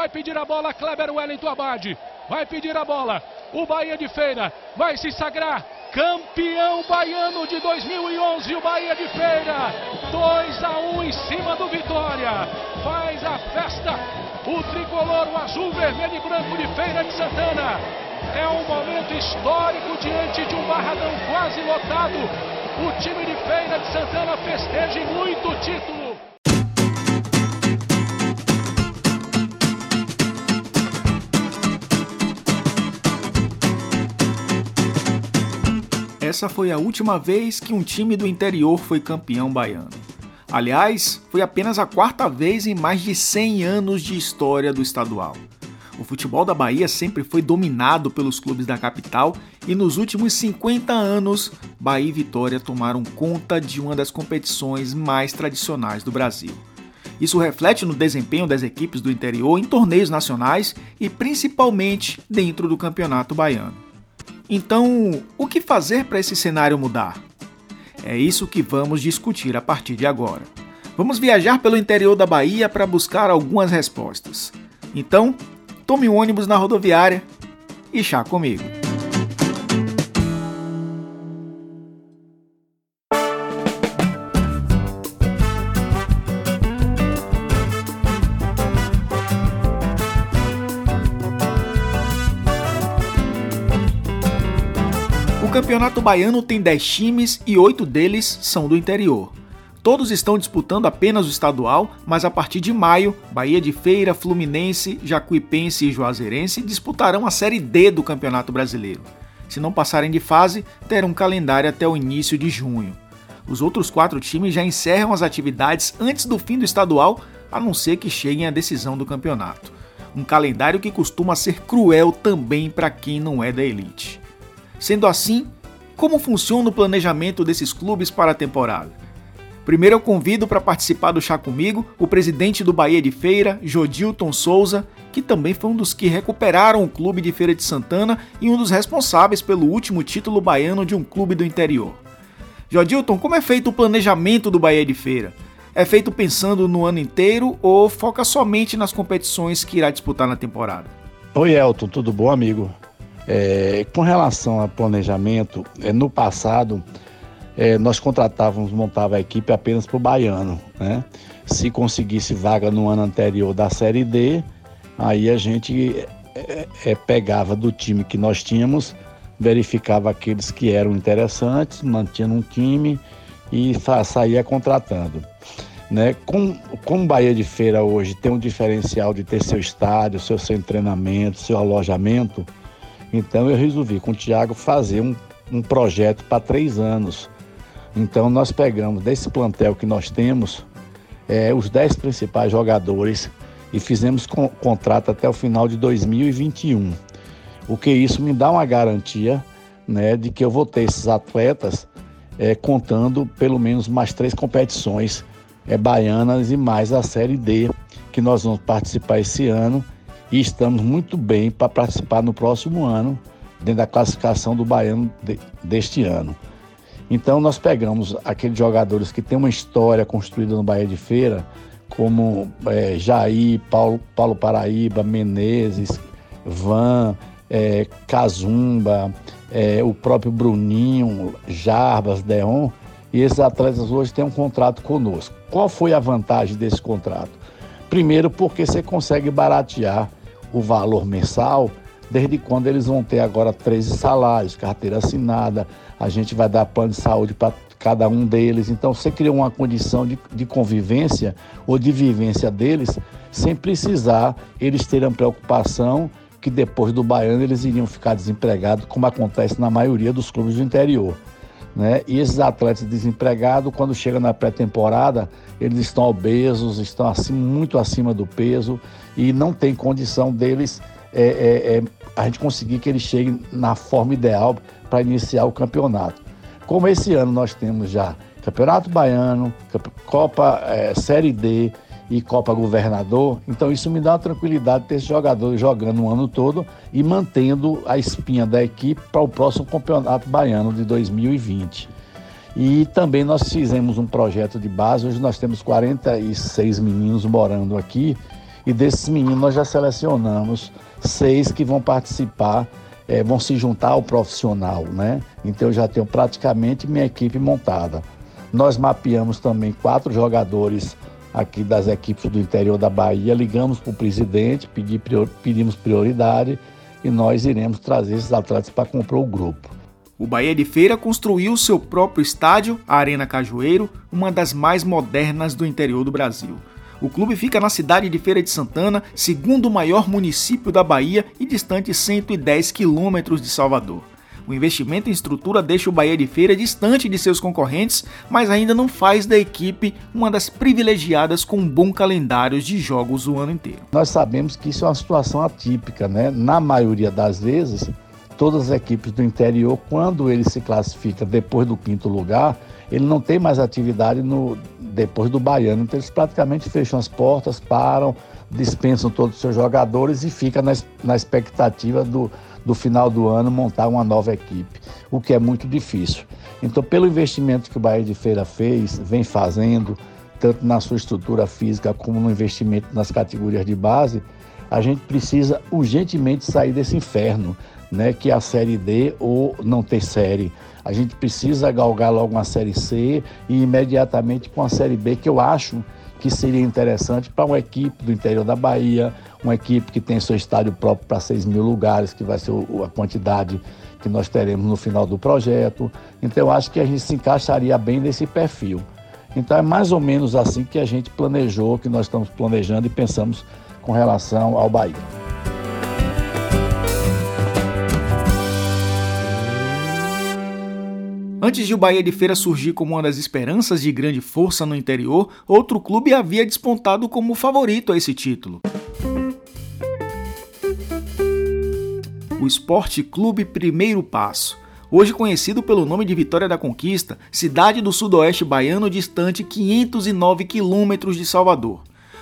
vai pedir a bola Kleber Wellington Abade, vai pedir a bola, o Bahia de Feira vai se sagrar campeão baiano de 2011, o Bahia de Feira, 2-1 em cima do Vitória, faz a festa, o tricolor, o azul, vermelho e branco de Feira de Santana, é um momento histórico diante de um Barradão quase lotado, o time de Feira de Santana festeja muito o título. Essa foi a última vez que um time do interior foi campeão baiano. Aliás, foi apenas a quarta vez em mais de 100 anos de história do estadual. O futebol da Bahia sempre foi dominado pelos clubes da capital e nos últimos 50 anos, Bahia e Vitória tomaram conta de uma das competições mais tradicionais do Brasil. Isso reflete no desempenho das equipes do interior em torneios nacionais e principalmente dentro do Campeonato Baiano. Então, o que fazer para esse cenário mudar? É isso que vamos discutir a partir de agora. Vamos viajar pelo interior da Bahia para buscar algumas respostas. Então, tome um ônibus na rodoviária e chá comigo. O Campeonato Baiano tem 10 times e 8 deles são do interior. Todos estão disputando apenas o estadual, mas a partir de maio, Bahia de Feira, Fluminense, Jacuipense e Juazeirense disputarão a Série D do Campeonato Brasileiro. Se não passarem de fase, terão um calendário até o início de junho. Os outros 4 times já encerram as atividades antes do fim do estadual, a não ser que cheguem à decisão do campeonato. Um calendário que costuma ser cruel também para quem não é da elite. Sendo assim, como funciona o planejamento desses clubes para a temporada? Primeiro eu convido para participar do Chá Comigo o presidente do Bahia de Feira, Jodilton Souza, que também foi um dos que recuperaram o clube de Feira de Santana e um dos responsáveis pelo último título baiano de um clube do interior. Jodilton, como é feito o planejamento do Bahia de Feira? É feito pensando no ano inteiro ou foca somente nas competições que irá disputar na temporada? Oi, Elton, tudo bom, amigo? Com relação a planejamento, no passado nós montava a equipe apenas para o baiano, né? Se conseguisse vaga no ano anterior da Série D, aí a gente pegava do time que nós tínhamos, verificava aqueles que eram interessantes, mantinha um time e saía contratando, né? Como Bahia de Feira hoje tem um diferencial de ter seu estádio, seu treinamento, seu alojamento, então eu resolvi com o Thiago fazer um projeto para 3 anos. Então nós pegamos desse plantel que nós temos os 10 principais jogadores e fizemos contrato até o final de 2021. O que isso me dá uma garantia, né, de que eu vou ter esses atletas contando pelo menos mais 3 competições baianas e mais a Série D, que nós vamos participar esse ano. E estamos muito bem para participar no próximo ano, dentro da classificação do baiano deste ano. Então nós pegamos aqueles jogadores que têm uma história construída no Bahia de Feira, como Jair, Paulo Paraíba, Menezes, Van, Cazumba, o próprio Bruninho, Jarbas, Deon, e esses atletas hoje têm um contrato conosco. Qual foi a vantagem desse contrato? Primeiro, porque você consegue baratear o valor mensal, desde quando eles vão ter agora 13 salários, carteira assinada, a gente vai dar plano de saúde para cada um deles. Então você cria uma condição de convivência ou de vivência deles, sem precisar eles terem a preocupação que depois do baiano eles iriam ficar desempregados, como acontece na maioria dos clubes do interior, né? E esses atletas desempregados, quando chegam na pré-temporada, eles estão obesos, estão muito acima do peso e não tem condição deles a gente conseguir que eles cheguem na forma ideal para iniciar o campeonato. Como esse ano nós temos já Campeonato Baiano, Copa Série D e Copa Governador, então isso me dá uma tranquilidade ter esses jogadores jogando o ano todo e mantendo a espinha da equipe para o próximo Campeonato Baiano de 2020. E também nós fizemos um projeto de base, hoje nós temos 46 meninos morando aqui E desses meninos nós já selecionamos 6 que vão participar, vão se juntar ao profissional, né? Então eu já tenho praticamente minha equipe montada. Nós mapeamos também 4 jogadores aqui das equipes do interior da Bahia, ligamos para o presidente, pedimos prioridade e nós iremos trazer esses atletas para comprar o grupo. O Bahia de Feira construiu seu próprio estádio, a Arena Cajueiro, uma das mais modernas do interior do Brasil. O clube fica na cidade de Feira de Santana, segundo maior município da Bahia e distante 110 quilômetros de Salvador. O investimento em estrutura deixa o Bahia de Feira distante de seus concorrentes, mas ainda não faz da equipe uma das privilegiadas com um bom calendário de jogos o ano inteiro. Nós sabemos que isso é uma situação atípica, né? Na maioria das vezes, todas as equipes do interior, quando ele se classifica depois do 5º lugar, ele não tem mais atividade depois do baiano. Então eles praticamente fecham as portas, param, dispensam todos os seus jogadores e fica na expectativa do final do ano montar uma nova equipe, o que é muito difícil. Então, pelo investimento que o Bahia de Feira vem fazendo, tanto na sua estrutura física como no investimento nas categorias de base, a gente precisa urgentemente sair desse inferno, né, que é a Série D ou não ter série. A gente precisa galgar logo uma Série C e imediatamente com a Série B, que eu acho que seria interessante para uma equipe do interior da Bahia, uma equipe que tem seu estádio próprio para 6.000 lugares, que vai ser a quantidade que nós teremos no final do projeto. Então, eu acho que a gente se encaixaria bem nesse perfil. Então, é mais ou menos assim que a gente planejou, que nós estamos planejando e pensamos com relação ao Bahia. Antes de o Bahia de Feira surgir como uma das esperanças de grande força no interior, outro clube havia despontado como favorito a esse título. O Esporte Clube Primeiro Passo, hoje conhecido pelo nome de Vitória da Conquista, cidade do sudoeste baiano distante 509 quilômetros de Salvador.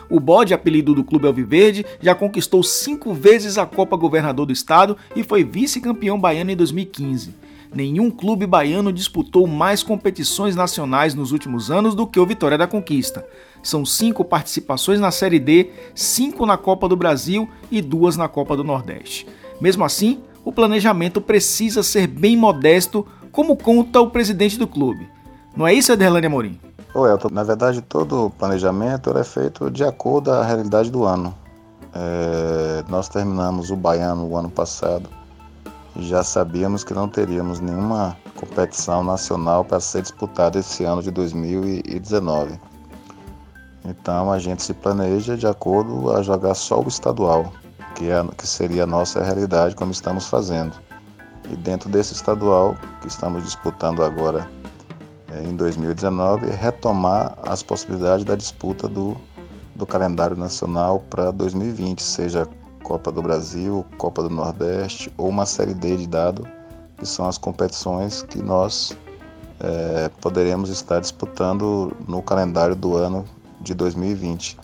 O bode, apelido do clube alviverde, já conquistou 5 vezes a Copa Governador do Estado e foi vice-campeão baiano em 2015. Nenhum clube baiano disputou mais competições nacionais nos últimos anos do que o Vitória da Conquista. São 5 participações na Série D, 5 na Copa do Brasil e 2 na Copa do Nordeste. Mesmo assim, o planejamento precisa ser bem modesto, como conta o presidente do clube. Não é isso, Adelane Amorim? Na verdade, todo o planejamento é feito de acordo à realidade do ano. Nós terminamos o Baiano o ano passado. Já sabíamos que não teríamos nenhuma competição nacional para ser disputada esse ano de 2019. Então a gente se planeja de acordo a jogar só o estadual, que seria a nossa realidade como estamos fazendo. E dentro desse estadual, que estamos disputando agora em 2019, retomar as possibilidades da disputa do calendário nacional para 2020, seja Copa do Brasil, Copa do Nordeste ou uma Série D de dado, que são as competições que nós poderemos estar disputando no calendário do ano de 2020.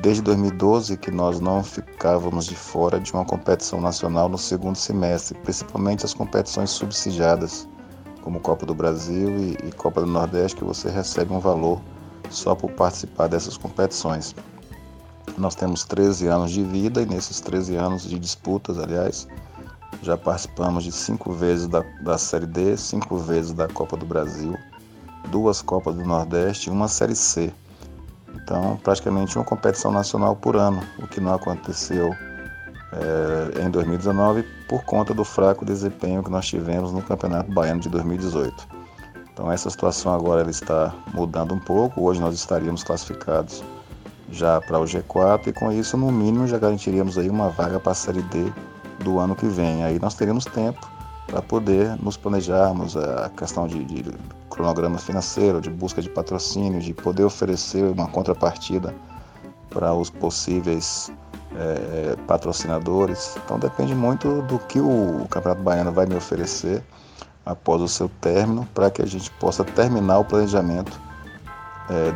Desde 2012 que nós não ficávamos de fora de uma competição nacional no segundo semestre, principalmente as competições subsidiadas, como Copa do Brasil e Copa do Nordeste, que você recebe um valor só por participar dessas competições. Nós temos 13 anos de vida e nesses 13 anos de disputas, aliás, já participamos de 5 vezes da Série D, 5 vezes da Copa do Brasil, 2 Copas do Nordeste e uma Série C. Então, praticamente uma competição nacional por ano, o que não aconteceu em 2019 por conta do fraco desempenho que nós tivemos no Campeonato Baiano de 2018. Então, essa situação agora ela está mudando um pouco. Hoje nós estaríamos classificados já para o G4 e com isso no mínimo já garantiríamos aí uma vaga para a Série D do ano que vem. Aí nós teríamos tempo para poder nos planejarmos a questão de cronograma financeiro, de busca de patrocínio, de poder oferecer uma contrapartida para os possíveis patrocinadores. Então depende muito do que o Campeonato Baiano vai me oferecer após o seu término, para que a gente possa terminar o planejamento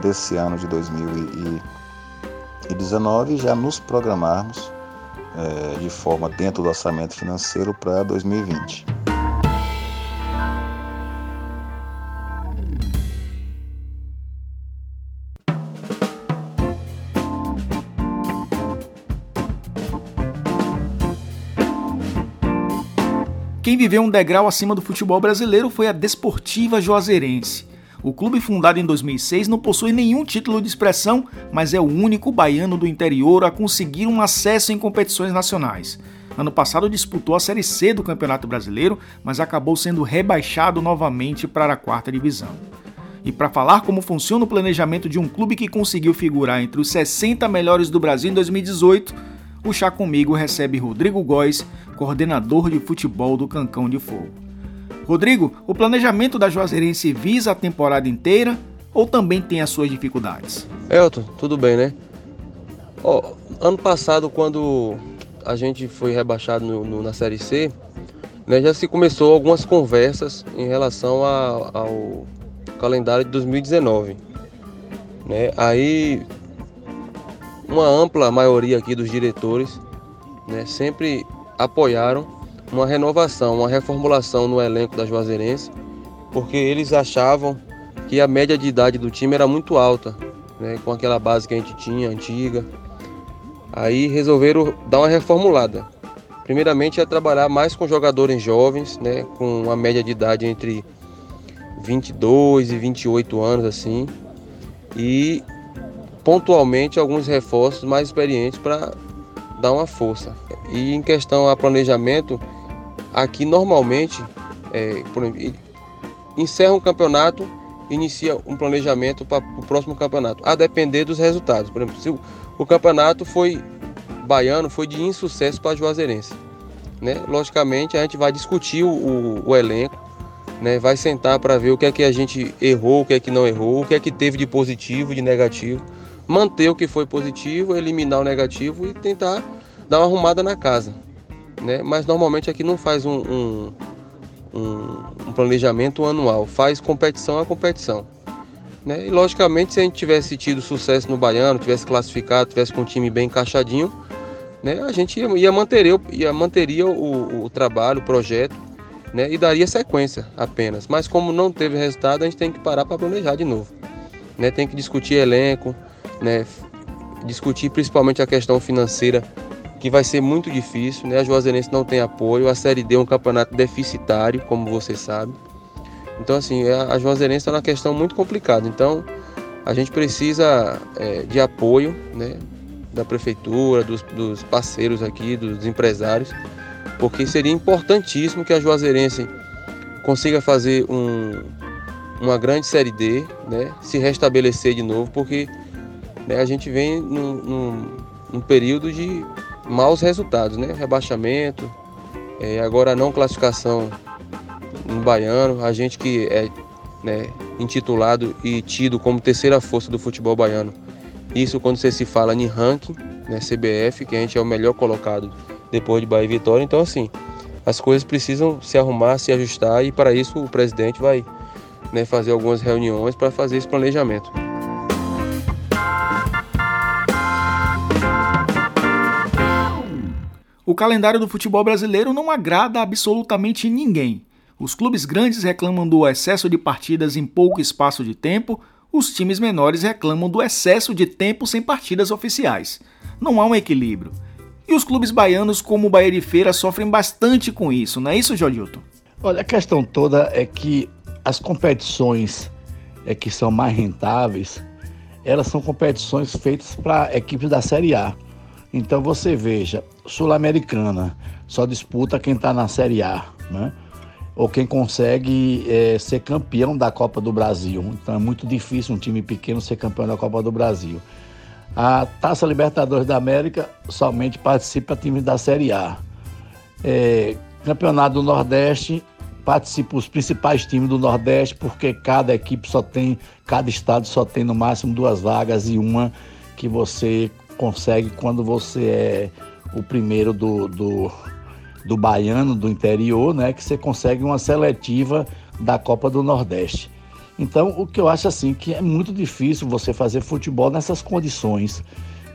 desse ano de 2019 e já nos programarmos de forma dentro do orçamento financeiro para 2020. Quem viveu um degrau acima do futebol brasileiro foi a Desportiva Joazeirense. O clube, fundado em 2006, não possui nenhum título de expressão, mas é o único baiano do interior a conseguir um acesso em competições nacionais. Ano passado disputou a Série C do Campeonato Brasileiro, mas acabou sendo rebaixado novamente para a 4ª divisão. E para falar como funciona o planejamento de um clube que conseguiu figurar entre os 60 melhores do Brasil em 2018, o Chá Comigo recebe Rodrigo Góes, coordenador de futebol do Cancão de Fogo. Rodrigo, o planejamento da Juazeirense visa a temporada inteira ou também tem as suas dificuldades? Elton, tudo bem, né? Ano passado, quando a gente foi rebaixado na Série C, né, já se começou algumas conversas em relação ao calendário de 2019. Né? Aí, uma ampla maioria aqui dos diretores, né, sempre apoiaram uma renovação, uma reformulação no elenco da Juazeirense, porque eles achavam que a média de idade do time era muito alta, né, com aquela base que a gente tinha, antiga. Aí resolveram dar uma reformulada. Primeiramente é trabalhar mais com jogadores jovens, né, com uma média de idade entre 22 e 28 anos, assim, e pontualmente alguns reforços mais experientes para dar uma força. E em questão a planejamento, aqui normalmente, encerra um campeonato, inicia um planejamento para o próximo campeonato, a depender dos resultados. Por exemplo, se o campeonato baiano foi de insucesso para a Juazeirense, né? Logicamente a gente vai discutir o elenco, né? Vai sentar para ver o que é que a gente errou, o que é que não errou, o que é que teve de positivo, de negativo, manter o que foi positivo, eliminar o negativo e tentar dar uma arrumada na casa, né? Mas normalmente aqui não faz um planejamento anual, faz competição a competição, né? E logicamente, se a gente tivesse tido sucesso no Baiano, tivesse classificado, tivesse com um time bem encaixadinho, né, a gente manteria o trabalho, o projeto, né, e daria sequência apenas. Mas como não teve resultado, a gente tem que parar para planejar de novo, né? Tem que discutir elenco, né, discutir principalmente a questão financeira, que vai ser muito difícil, né? A Juazeirense não tem apoio, a Série D é um campeonato deficitário, como você sabe. Então, assim, a Juazeirense está numa questão muito complicada. Então, a gente precisa de apoio, né, da prefeitura, dos parceiros aqui, dos empresários, porque seria importantíssimo que a Juazeirense consiga fazer uma grande Série D, né, se restabelecer de novo, porque, né, a gente vem num período de maus resultados, né? Rebaixamento, agora não classificação no Baiano, a gente que é, né, intitulado e tido como terceira força do futebol baiano. Isso quando você se fala em ranking, né, CBF, que a gente é o melhor colocado depois de Bahia e Vitória. Então, assim, as coisas precisam se arrumar, se ajustar, e para isso o presidente vai, né, fazer algumas reuniões para fazer esse planejamento. O calendário do futebol brasileiro não agrada absolutamente ninguém. Os clubes grandes reclamam do excesso de partidas em pouco espaço de tempo, os times menores reclamam do excesso de tempo sem partidas oficiais. Não há um equilíbrio. E os clubes baianos, como o Bahia de Feira, sofrem bastante com isso, não é isso, Jodilton? Olha, a questão toda é que as competições que são mais rentáveis, elas são competições feitas para equipes da Série A. Então você veja, Sul-Americana só disputa quem está na Série A, né? Ou quem consegue ser campeão da Copa do Brasil. Então é muito difícil um time pequeno ser campeão da Copa do Brasil. A Taça Libertadores da América somente participa times da Série A. Campeonato do Nordeste participa os principais times do Nordeste, porque cada estado só tem no máximo duas vagas e uma que você consegue quando você é o primeiro do baiano, do interior, né, que você consegue uma seletiva da Copa do Nordeste. Então, o que eu acho assim, que é muito difícil você fazer futebol nessas condições.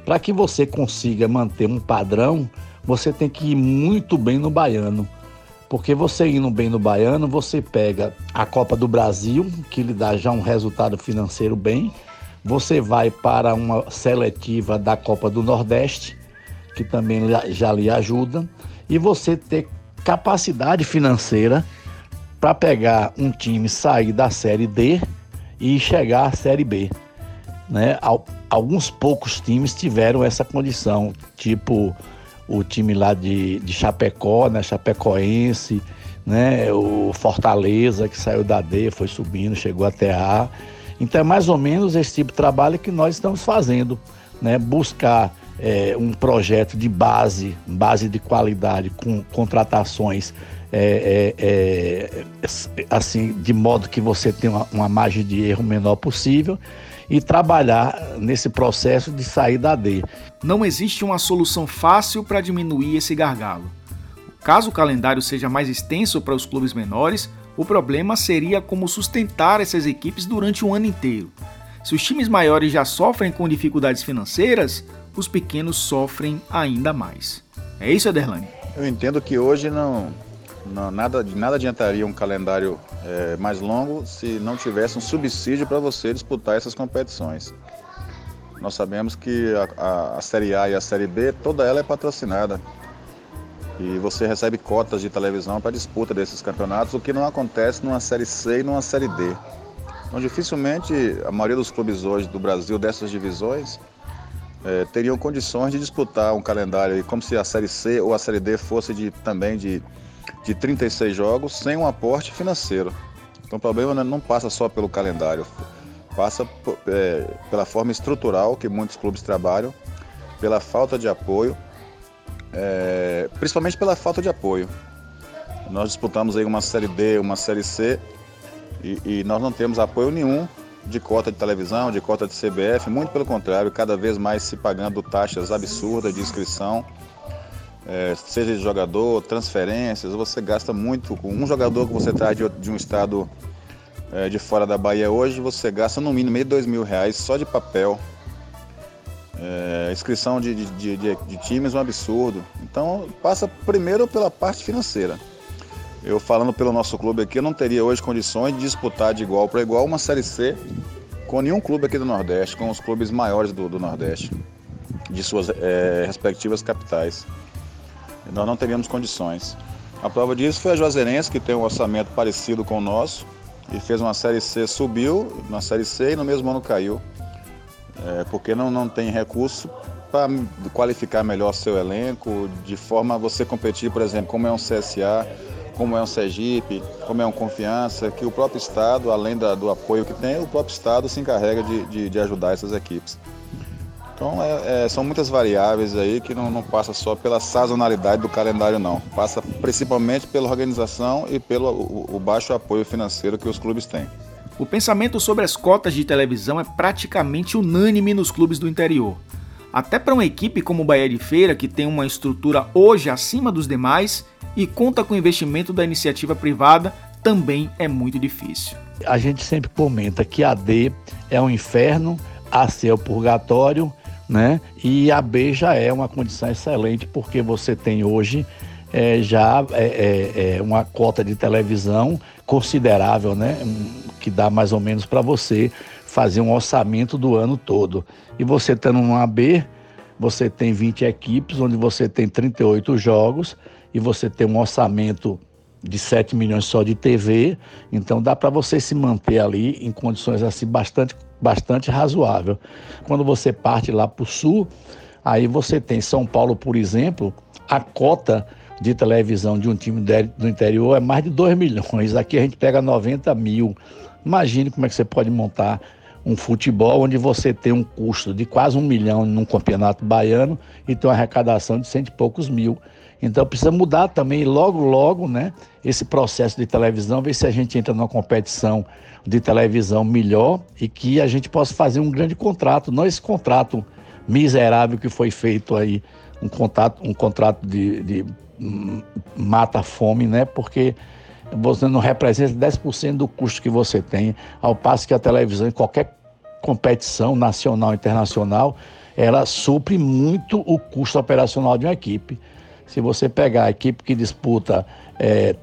Para que você consiga manter um padrão, você tem que ir muito bem no baiano. Porque você indo bem no baiano, você pega a Copa do Brasil, que lhe dá já um resultado financeiro bem. Você vai para uma seletiva da Copa do Nordeste, que também já lhe ajuda, e você ter capacidade financeira para pegar um time, sair da Série D e chegar à Série B, né? Alguns poucos times tiveram essa condição, tipo o time lá de Chapecó, né? Chapecoense, né? O Fortaleza, que saiu da D, foi subindo, chegou até A. Então é mais ou menos esse tipo de trabalho que nós estamos fazendo, né? Buscar um projeto de base de qualidade, com contratações assim, de modo que você tenha uma margem de erro menor possível, e trabalhar nesse processo de sair da D. Não existe uma solução fácil para diminuir esse gargalo. Caso o calendário seja mais extenso para os clubes menores, o problema seria como sustentar essas equipes durante o ano inteiro. Se os times maiores já sofrem com dificuldades financeiras, os pequenos sofrem ainda mais. É isso, Aderlane? Eu entendo que hoje nada adiantaria um calendário mais longo se não tivesse um subsídio para você disputar essas competições. Nós sabemos que a Série A e a Série B, toda ela é patrocinada. E você recebe cotas de televisão para disputa desses campeonatos, o que não acontece numa Série C e numa Série D. Então, dificilmente a maioria dos clubes hoje do Brasil dessas divisões teriam condições de disputar um calendário, como se a Série C ou a Série D fosse de 36 jogos, sem um aporte financeiro. Então o problema não passa só pelo calendário, passa pela forma estrutural que muitos clubes trabalham, pela falta de apoio, principalmente pela falta de apoio. Nós disputamos aí uma Série D, uma Série C, e nós não temos apoio nenhum de cota de televisão, de cota de CBF, muito pelo contrário, cada vez mais se pagando taxas absurdas de inscrição, seja de jogador, transferências. Você gasta muito com um jogador que você traz de um estado de fora da Bahia hoje, você gasta no mínimo R$2.000 só de papel. Inscrição de times, um absurdo. Então passa primeiro pela parte financeira. Eu, falando pelo nosso clube aqui, eu não teria hoje condições de disputar de igual para igual uma Série C com nenhum clube aqui do Nordeste, com os clubes maiores do Nordeste, de suas respectivas capitais. Nós não teríamos condições. A prova disso foi a Joazeirense, que tem um orçamento parecido com o nosso, e fez uma Série C, subiu na Série C e no mesmo ano caiu, porque não tem recurso para qualificar melhor seu elenco, de forma a você competir, por exemplo, como é um CSA, como é um Sergipe, como é um Confiança, que o próprio Estado, além do apoio que tem, o próprio Estado se encarrega de ajudar essas equipes. Então, são muitas variáveis aí que não passa só pela sazonalidade do calendário, não. Passa principalmente pela organização e pelo o baixo apoio financeiro que os clubes têm. O pensamento sobre as cotas de televisão é praticamente unânime nos clubes do interior. Até para uma equipe como o Bahia de Feira, que tem uma estrutura hoje acima dos demais e conta com o investimento da iniciativa privada, também é muito difícil. A gente sempre comenta que a D é um inferno, a C é o purgatório, né? E a B já é uma condição excelente, porque você tem hoje uma cota de televisão considerável, né? Que dá mais ou menos para você fazer um orçamento do ano todo. E você estando numa B, você tem 20 equipes, onde você tem 38 jogos, e você tem um orçamento de 7 milhões só de TV, então dá para você se manter ali em condições assim bastante razoável. Quando você parte lá para o sul, aí você tem São Paulo, por exemplo, a cota de televisão de um time do interior é mais de 2 milhões, aqui a gente pega 90 mil. Imagine como é que você pode montar um futebol onde você tem um custo de quase 1 milhão num campeonato baiano e tem uma arrecadação de 100 e poucos mil. Então precisa mudar também logo, né, esse processo de televisão, ver se a gente entra numa competição de televisão melhor e que a gente possa fazer um grande contrato, não esse contrato miserável que foi feito aí, um contrato de mata-fome, né, porque você não representa 10% do custo que você tem, ao passo que a televisão, em qualquer competição nacional, internacional, ela supre muito o custo operacional de uma equipe. Se você pegar a equipe que disputa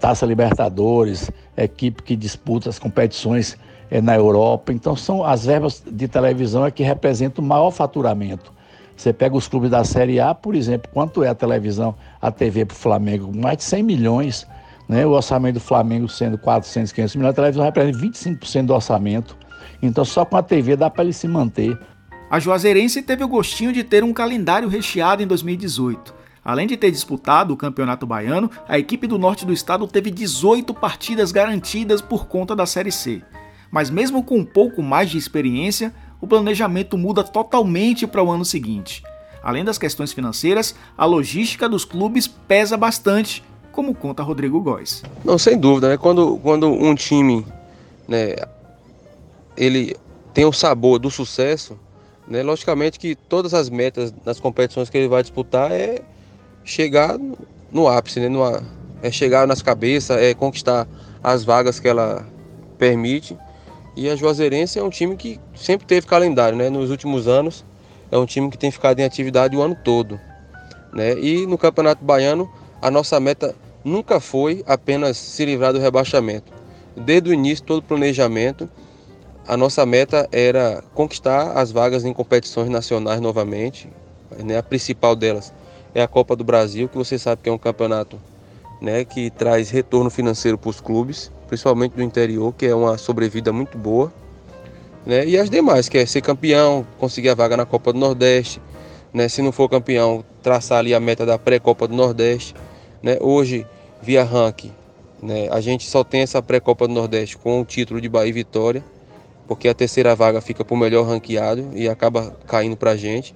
Taça Libertadores, equipe que disputa as competições na Europa, então são as verbas de televisão que representam o maior faturamento. Você pega os clubes da Série A, por exemplo, quanto é a televisão, a TV para o Flamengo? Mais de 100 milhões, né? O orçamento do Flamengo sendo 400, 500 milhões, a televisão representa 25% do orçamento. Então só com a TV dá para ele se manter. A Juazeirense teve o gostinho de ter um calendário recheado em 2018. Além de ter disputado o Campeonato Baiano, a equipe do norte do estado teve 18 partidas garantidas por conta da Série C. Mas mesmo com um pouco mais de experiência, o planejamento muda totalmente para o ano seguinte. Além das questões financeiras, a logística dos clubes pesa bastante, como conta Rodrigo Góes. Não, sem dúvida, né? Quando um time, né, ele tem o sabor do sucesso, né, logicamente que todas as metas nas competições que ele vai disputar é chegar no ápice, né? É chegar nas cabeças, é conquistar as vagas que ela permite. E a Juazeirense é um time que sempre teve calendário, né? Nos últimos anos é um time que tem ficado em atividade o ano todo, né? E no Campeonato Baiano a nossa meta nunca foi apenas se livrar do rebaixamento. Desde o início, todo o planejamento, a nossa meta era conquistar as vagas em competições nacionais novamente, né? A principal delas é a Copa do Brasil, que você sabe que é um campeonato, né, que traz retorno financeiro para os clubes, principalmente do interior, que é uma sobrevida muito boa, né? E as demais, que é ser campeão, conseguir a vaga na Copa do Nordeste, né? Se não for campeão, traçar ali a meta da pré-Copa do Nordeste, né? Hoje, via ranking, né, a gente só tem essa pré-Copa do Nordeste com o título de Bahia e Vitória, porque a terceira vaga fica para o melhor ranqueado e acaba caindo para a gente.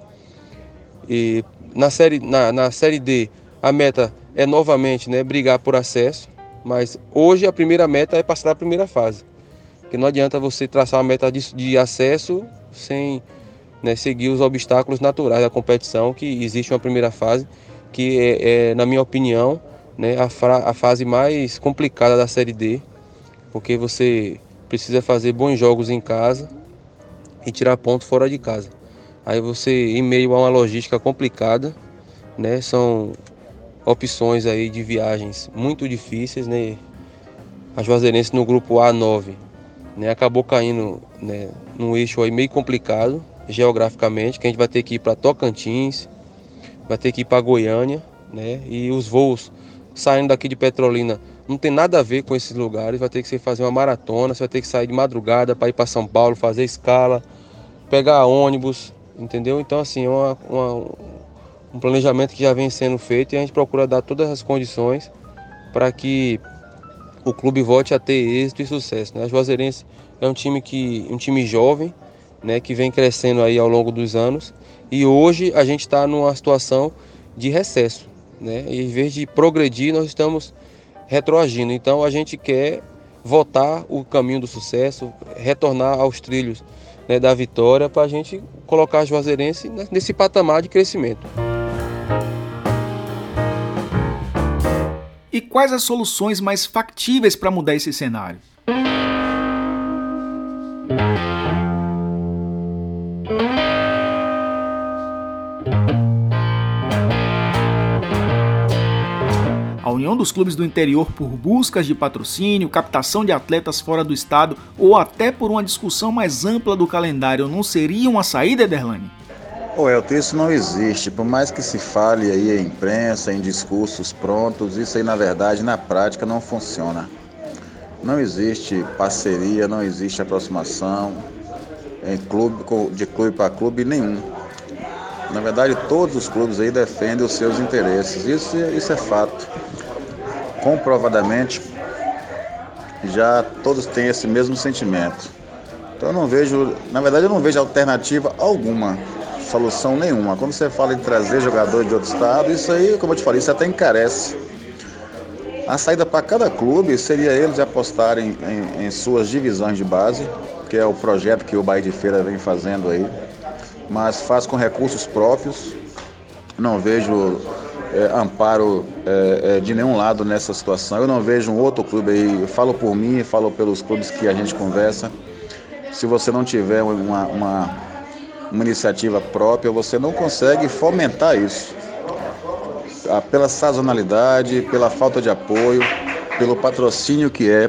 E na série D, a meta é novamente, né, brigar por acesso, mas hoje a primeira meta é passar a primeira fase. Porque não adianta você traçar uma meta de acesso sem, né, seguir os obstáculos naturais da competição, que existe uma primeira fase, que é na minha opinião, né, a fase mais complicada da Série D, porque você precisa fazer bons jogos em casa e tirar ponto fora de casa. Aí você, em meio a uma logística complicada, né, são opções aí de viagens muito difíceis, né? A Juazeirense no grupo A9, né, acabou caindo, né, num eixo aí meio complicado geograficamente, que a gente vai ter que ir para Tocantins, vai ter que ir para Goiânia, né? E os voos saindo daqui de Petrolina não tem nada a ver com esses lugares, vai ter que você fazer uma maratona, você vai ter que sair de madrugada para ir para São Paulo, fazer escala, pegar ônibus, entendeu? Então assim, é um planejamento que já vem sendo feito e a gente procura dar todas as condições para que o clube volte a ter êxito e sucesso, né? A Juazeirense é um time jovem, né, que vem crescendo aí ao longo dos anos, e hoje a gente está numa situação de recesso, né? E em vez de progredir, nós estamos retroagindo. Então a gente quer voltar o caminho do sucesso, retornar aos trilhos, né, da vitória, para a gente colocar a Juazeirense nesse patamar de crescimento. E quais as soluções mais factíveis para mudar esse cenário? A união dos clubes do interior por buscas de patrocínio, captação de atletas fora do estado ou até por uma discussão mais ampla do calendário não seria uma saída, Ederlane? O Elton, isso não existe, por mais que se fale aí em imprensa, em discursos prontos, isso aí na verdade, na prática, não funciona. Não existe parceria, não existe aproximação em clube, de clube para clube nenhum. Na verdade, todos os clubes aí defendem os seus interesses, isso é fato. Comprovadamente, já todos têm esse mesmo sentimento. Então eu não vejo alternativa alguma. Solução nenhuma. Quando você fala em trazer jogadores de outro estado, isso aí, como eu te falei, isso até encarece. A saída para cada clube seria eles apostarem em suas divisões de base, que é o projeto que o Bahia de Feira vem fazendo aí, mas faz com recursos próprios. Não vejo amparo de nenhum lado nessa situação. Eu não vejo um outro clube aí, eu falo por mim, eu falo pelos clubes que a gente conversa. Se você não tiver uma iniciativa própria, você não consegue fomentar isso. Pela sazonalidade, pela falta de apoio, pelo patrocínio que é.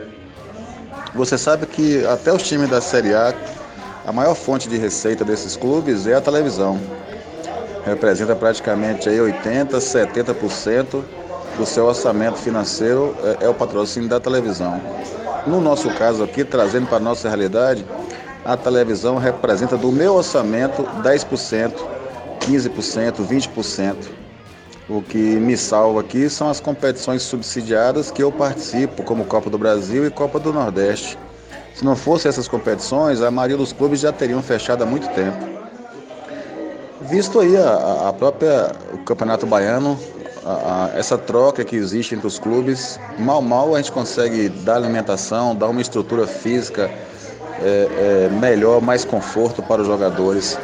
Você sabe que até os times da Série A, a maior fonte de receita desses clubes é a televisão. representa praticamente aí 80%, 70% do seu orçamento financeiro é o patrocínio da televisão. No nosso caso aqui, trazendo para a nossa realidade, a televisão representa do meu orçamento 10%, 15%, 20%. O que me salva aqui são as competições subsidiadas que eu participo, como Copa do Brasil e Copa do Nordeste. Se não fossem essas competições, a maioria dos clubes já teriam fechado há muito tempo. Visto aí o Campeonato Baiano, essa troca que existe entre os clubes, mal a gente consegue dar alimentação, dar uma estrutura física melhor, mais conforto para os jogadores.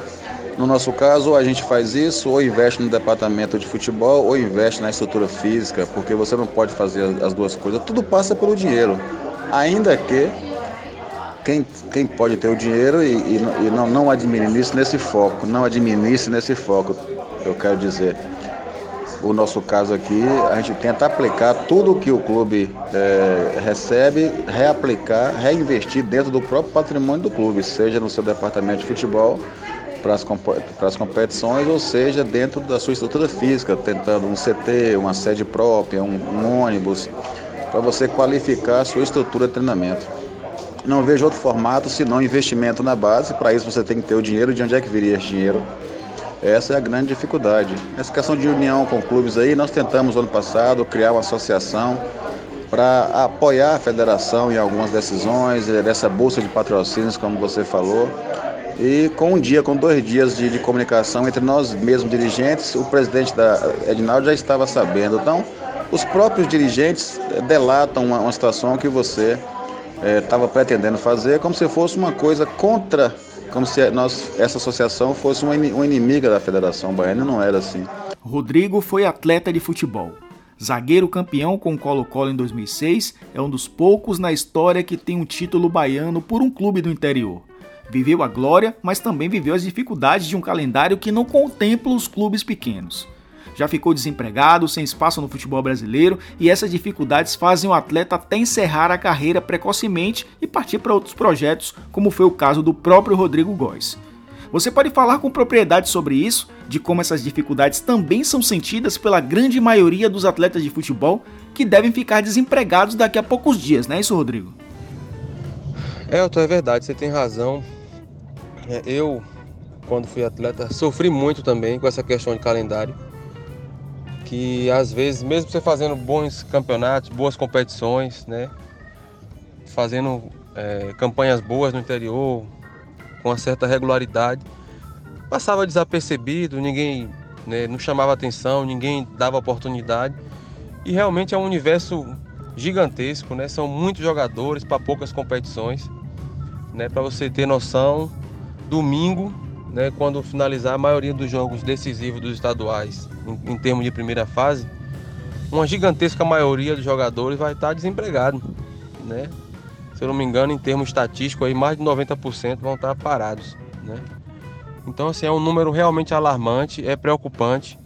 No nosso caso, ou a gente faz isso, ou investe no departamento de futebol, ou investe na estrutura física, porque você não pode fazer as duas coisas. Tudo passa pelo dinheiro, ainda que quem pode ter o dinheiro e não administre nesse foco, eu quero dizer. O nosso caso aqui, a gente tenta aplicar tudo o que o clube recebe, reaplicar, reinvestir dentro do próprio patrimônio do clube, seja no seu departamento de futebol, para as competições, ou seja, dentro da sua estrutura física, tentando um CT, uma sede própria, um ônibus, para você qualificar a sua estrutura de treinamento. Não vejo outro formato senão investimento na base. Para isso você tem que ter o dinheiro. De onde é que viria esse dinheiro? Essa é a grande dificuldade. Essa questão de união com clubes aí, nós tentamos ano passado criar uma associação para apoiar a federação em algumas decisões, dessa bolsa de patrocínios, como você falou. E com 2 dias de comunicação entre nós mesmos dirigentes, o presidente da Edinaldo já estava sabendo. Então, os próprios dirigentes delatam uma situação que você estava pretendendo fazer, como se fosse uma coisa contra, como se essa associação fosse uma inimiga da Federação Baiana. Não era assim. Rodrigo foi atleta de futebol. Zagueiro campeão com o Colo-Colo em 2006, é um dos poucos na história que tem um título baiano por um clube do interior. Viveu a glória, mas também viveu as dificuldades de um calendário que não contempla os clubes pequenos. Já ficou desempregado, sem espaço no futebol brasileiro, e essas dificuldades fazem o atleta até encerrar a carreira precocemente e partir para outros projetos, como foi o caso do próprio Rodrigo Góes. Você pode falar com propriedade sobre isso, de como essas dificuldades também são sentidas pela grande maioria dos atletas de futebol, que devem ficar desempregados daqui a poucos dias, não é isso, Rodrigo? É verdade, você tem razão. Eu, quando fui atleta, sofri muito também com essa questão de calendário. Que às vezes, mesmo você fazendo bons campeonatos, boas competições, né, fazendo campanhas boas no interior, com uma certa regularidade, passava desapercebido, ninguém, né, não chamava atenção, ninguém dava oportunidade. E realmente é um universo gigantesco, né, são muitos jogadores para poucas competições, né, para você ter noção, domingo, né, quando finalizar a maioria dos jogos decisivos dos estaduais, em termos de primeira fase, uma gigantesca maioria dos jogadores vai estar desempregado, né? Se eu não me engano, em termos estatísticos, aí, mais de 90% vão estar parados, né? Então, assim, é um número realmente alarmante, é preocupante.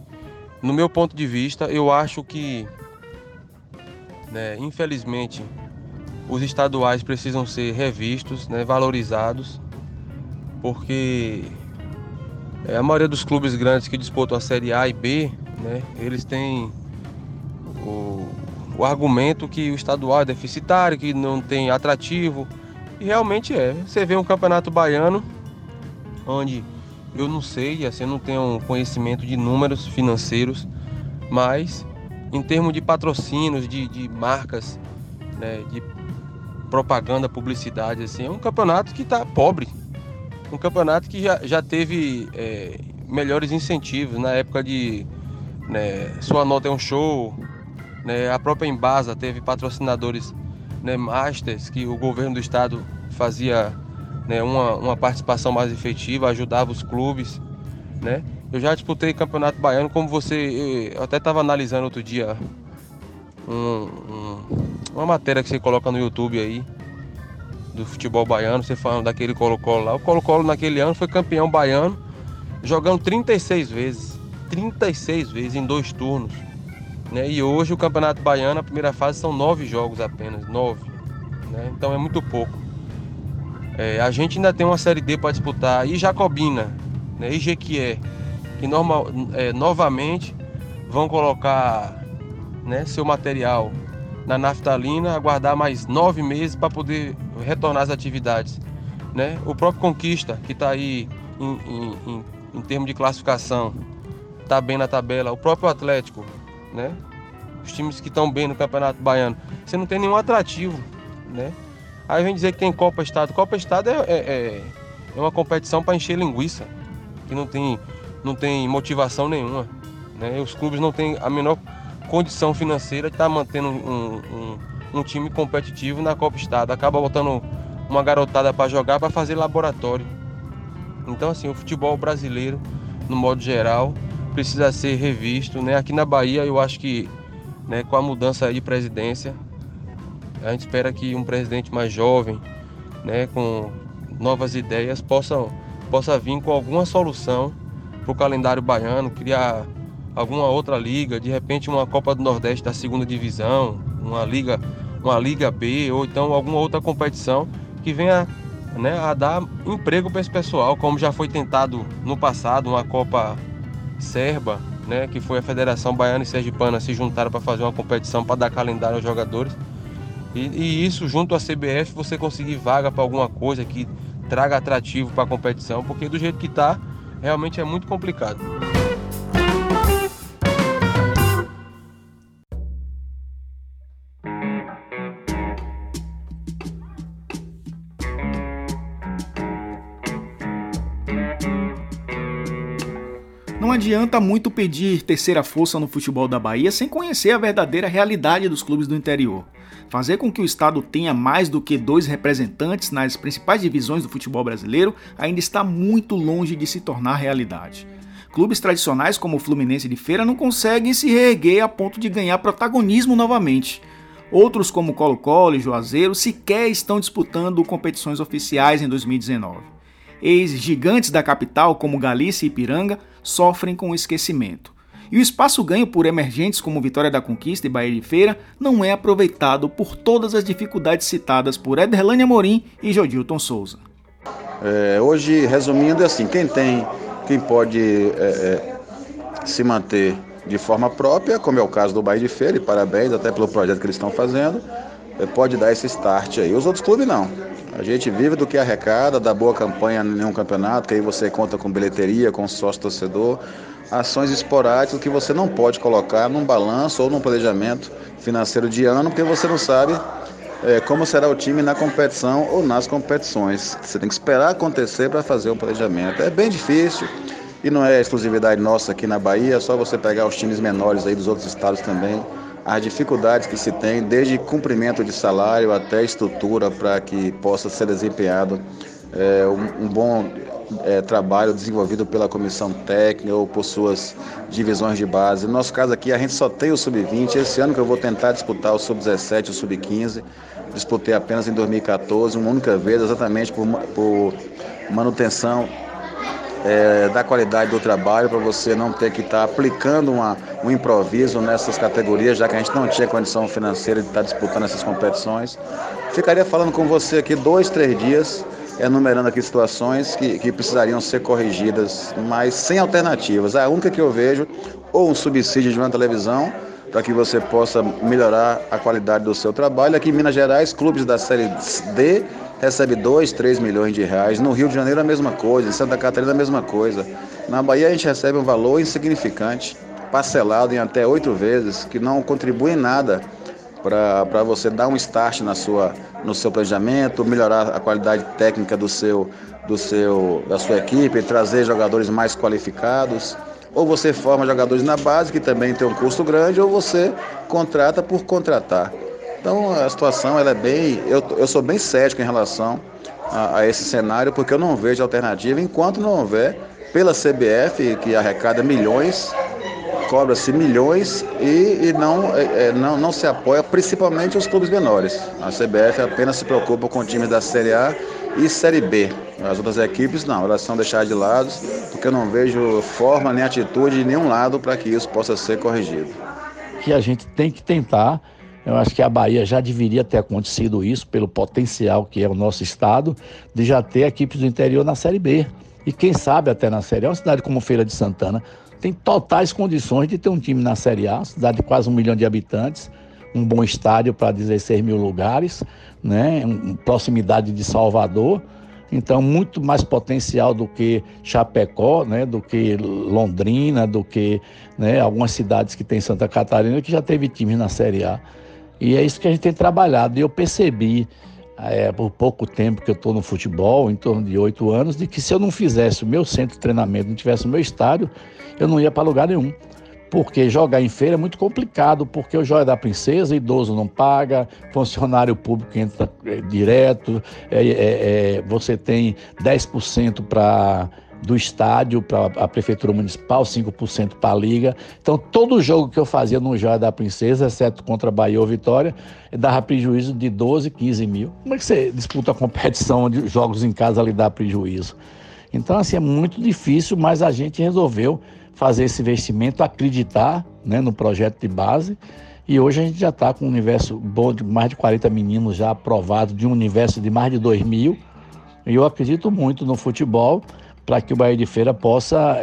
No meu ponto de vista, eu acho que, né, infelizmente, os estaduais precisam ser revistos, né, valorizados, porque a maioria dos clubes grandes que disputam a Série A e B, né, eles têm o argumento que o estadual é deficitário, que não tem atrativo, e realmente é. Você vê um campeonato baiano, onde eu não sei, assim, eu não tenho conhecimento de números financeiros, mas em termos de patrocínios, de marcas, né, de propaganda, publicidade, assim, é um campeonato que está pobre. Um campeonato que já teve melhores incentivos na época de, né, Sua Nota é um Show, né, a própria Embasa teve patrocinadores, né, masters, que o governo do estado fazia, né, uma participação mais efetiva, ajudava os clubes, né. Eu já disputei campeonato baiano, como você, eu até estava analisando outro dia uma matéria que você coloca no YouTube aí, do futebol baiano, você falando daquele Colo-Colo lá. O Colo-Colo naquele ano foi campeão baiano, jogando 36 vezes em 2 turnos, né? E hoje o campeonato baiano, a primeira fase, são 9 jogos apenas, 9, né? Então é muito pouco. A gente ainda tem uma Série D para disputar, e Jacobina, né, Jequié, que novamente vão colocar, né, seu material na naftalina, aguardar mais 9 meses para poder retornar às atividades, né? O próprio Conquista, que está aí em termos de classificação, está bem na tabela. O próprio Atlético, né? Os times que estão bem no Campeonato Baiano. Você não tem nenhum atrativo, né? Aí vem dizer que tem Copa Estado. Copa Estado é uma competição para encher linguiça, que não tem motivação nenhuma, né? Os clubes não têm a menor condição financeira de estar mantendo um time competitivo na Copa Estado. Acaba botando uma garotada para jogar, para fazer laboratório. Então, assim, o futebol brasileiro, no modo geral, precisa ser revisto, né? Aqui na Bahia, eu acho que, né, com a mudança de presidência, a gente espera que um presidente mais jovem, né, com novas ideias, possa vir com alguma solução para o calendário baiano, criar alguma outra liga, de repente uma Copa do Nordeste da 2ª divisão, uma liga B, ou então alguma outra competição que venha, né, a dar emprego para esse pessoal, como já foi tentado no passado, uma Copa Serba, né, que foi a Federação Baiana e Sergipana se juntaram para fazer uma competição para dar calendário aos jogadores. E isso, junto à CBF, você conseguir vaga para alguma coisa que traga atrativo para a competição, porque do jeito que está, realmente é muito complicado. Não adianta muito pedir terceira força no futebol da Bahia sem conhecer a verdadeira realidade dos clubes do interior. Fazer com que o estado tenha mais do que 2 representantes nas principais divisões do futebol brasileiro ainda está muito longe de se tornar realidade. Clubes tradicionais como o Fluminense de Feira não conseguem se reerguer a ponto de ganhar protagonismo novamente. Outros como Colo-Colo e Juazeiro sequer estão disputando competições oficiais em 2019. Ex-gigantes da capital, como Galícia e Ipiranga, sofrem com o esquecimento. E o espaço ganho por emergentes como Vitória da Conquista e Bahia de Feira não é aproveitado por todas as dificuldades citadas por Adelane Amorim e Jodilton Souza. Hoje, resumindo, é assim, quem pode se manter de forma própria, como é o caso do Bahia de Feira, e parabéns até pelo projeto que eles estão fazendo, pode dar esse start aí. Os outros clubes não. A gente vive do que arrecada, da boa campanha em um campeonato, que aí você conta com bilheteria, com sócio-torcedor, ações esporádicas que você não pode colocar num balanço ou num planejamento financeiro de ano, porque você não sabe como será o time na competição ou nas competições. Você tem que esperar acontecer para fazer um planejamento. É bem difícil e não é exclusividade nossa aqui na Bahia, é só você pegar os times menores aí dos outros estados também. As dificuldades que se tem, desde cumprimento de salário até estrutura para que possa ser desempenhado um bom trabalho desenvolvido pela comissão técnica ou por suas divisões de base. No nosso caso aqui, a gente só tem o sub-20. Esse ano que eu vou tentar disputar o sub-17 e o sub-15. Disputei apenas em 2014, uma única vez, exatamente por manutenção da qualidade do trabalho, para você não ter que estar aplicando um improviso nessas categorias, já que a gente não tinha condição financeira de estar disputando essas competições. Ficaria falando com você aqui 2-3 dias, enumerando aqui situações que precisariam ser corrigidas, mas sem alternativas. A única que eu vejo, ou um subsídio de uma televisão, para que você possa melhorar a qualidade do seu trabalho. Aqui em Minas Gerais, clubes da Série D recebe 2-3 milhões de reais, no Rio de Janeiro a mesma coisa, em Santa Catarina a mesma coisa. Na Bahia a gente recebe um valor insignificante, parcelado em até 8 vezes, que não contribui em nada para você dar um start no seu planejamento, melhorar a qualidade técnica da sua equipe, trazer jogadores mais qualificados. Ou você forma jogadores na base, que também tem um custo grande, ou você contrata por contratar. Então a situação ela é bem... Eu sou bem cético em relação a esse cenário, porque eu não vejo alternativa enquanto não houver, pela CBF, que arrecada milhões, cobra-se milhões e não se apoia principalmente os clubes menores. A CBF apenas se preocupa com times da Série A e Série B. As outras equipes não, elas são deixadas de lado, porque eu não vejo forma nem atitude de nenhum lado para que isso possa ser corrigido. Que a gente tem que tentar. Eu acho que a Bahia já deveria ter acontecido isso, pelo potencial que é o nosso estado, de já ter equipes do interior na Série B. e quem sabe até na Série A. Uma cidade como Feira de Santana tem totais condições de ter um time na Série A, cidade de quase 1 milhão de habitantes, um bom estádio para 16 mil lugares, né? Proximidade de Salvador, então muito mais potencial do que Chapecó, né? Do que Londrina, do que, né, algumas cidades que tem Santa Catarina que já teve times na Série A. E é isso que a gente tem trabalhado. E eu percebi, por pouco tempo que eu estou no futebol, em torno de 8 anos, de que se eu não fizesse o meu centro de treinamento, não tivesse o meu estádio, eu não ia para lugar nenhum. Porque jogar em feira é muito complicado, porque o joia da princesa, idoso não paga, funcionário público entra direto, você tem 10% do estádio para a prefeitura municipal, 5% para a liga. Então todo jogo que eu fazia no Joia da Princesa, exceto contra Bahia ou Vitória, dava prejuízo de 12, 15 mil. Como é que você disputa a competição onde os jogos em casa lhe dá prejuízo? Então assim, é muito difícil, mas a gente resolveu fazer esse investimento, acreditar, né, no projeto de base. E hoje a gente já está com um universo bom de mais de 40 meninos já aprovados, de um universo de mais de 2 mil. E eu acredito muito no futebol para que o Bahia de Feira possa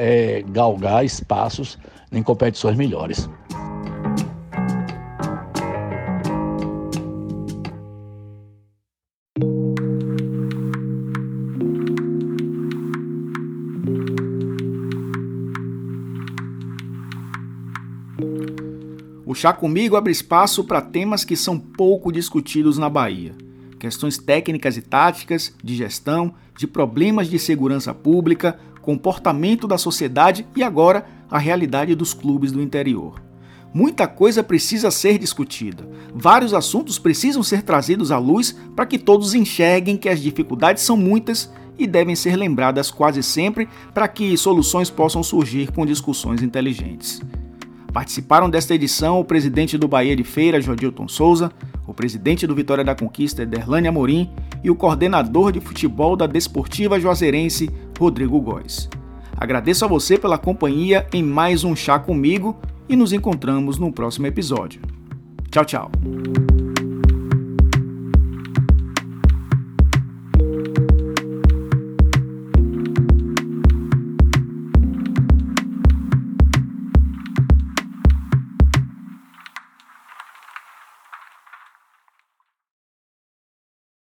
galgar espaços em competições melhores. O Chá Comigo abre espaço para temas que são pouco discutidos na Bahia. Questões técnicas e táticas, de gestão, de problemas de segurança pública, comportamento da sociedade e agora a realidade dos clubes do interior. Muita coisa precisa ser discutida. Vários assuntos precisam ser trazidos à luz para que todos enxerguem que as dificuldades são muitas e devem ser lembradas quase sempre para que soluções possam surgir com discussões inteligentes. Participaram desta edição o presidente do Bahia de Feira, Jodilton Souza, o presidente do Vitória da Conquista, Adelane Amorim, e o coordenador de futebol da Desportiva Joazeirense, Rodrigo Góes. Agradeço a você pela companhia em mais um Chá Comigo e nos encontramos no próximo episódio. Tchau, tchau!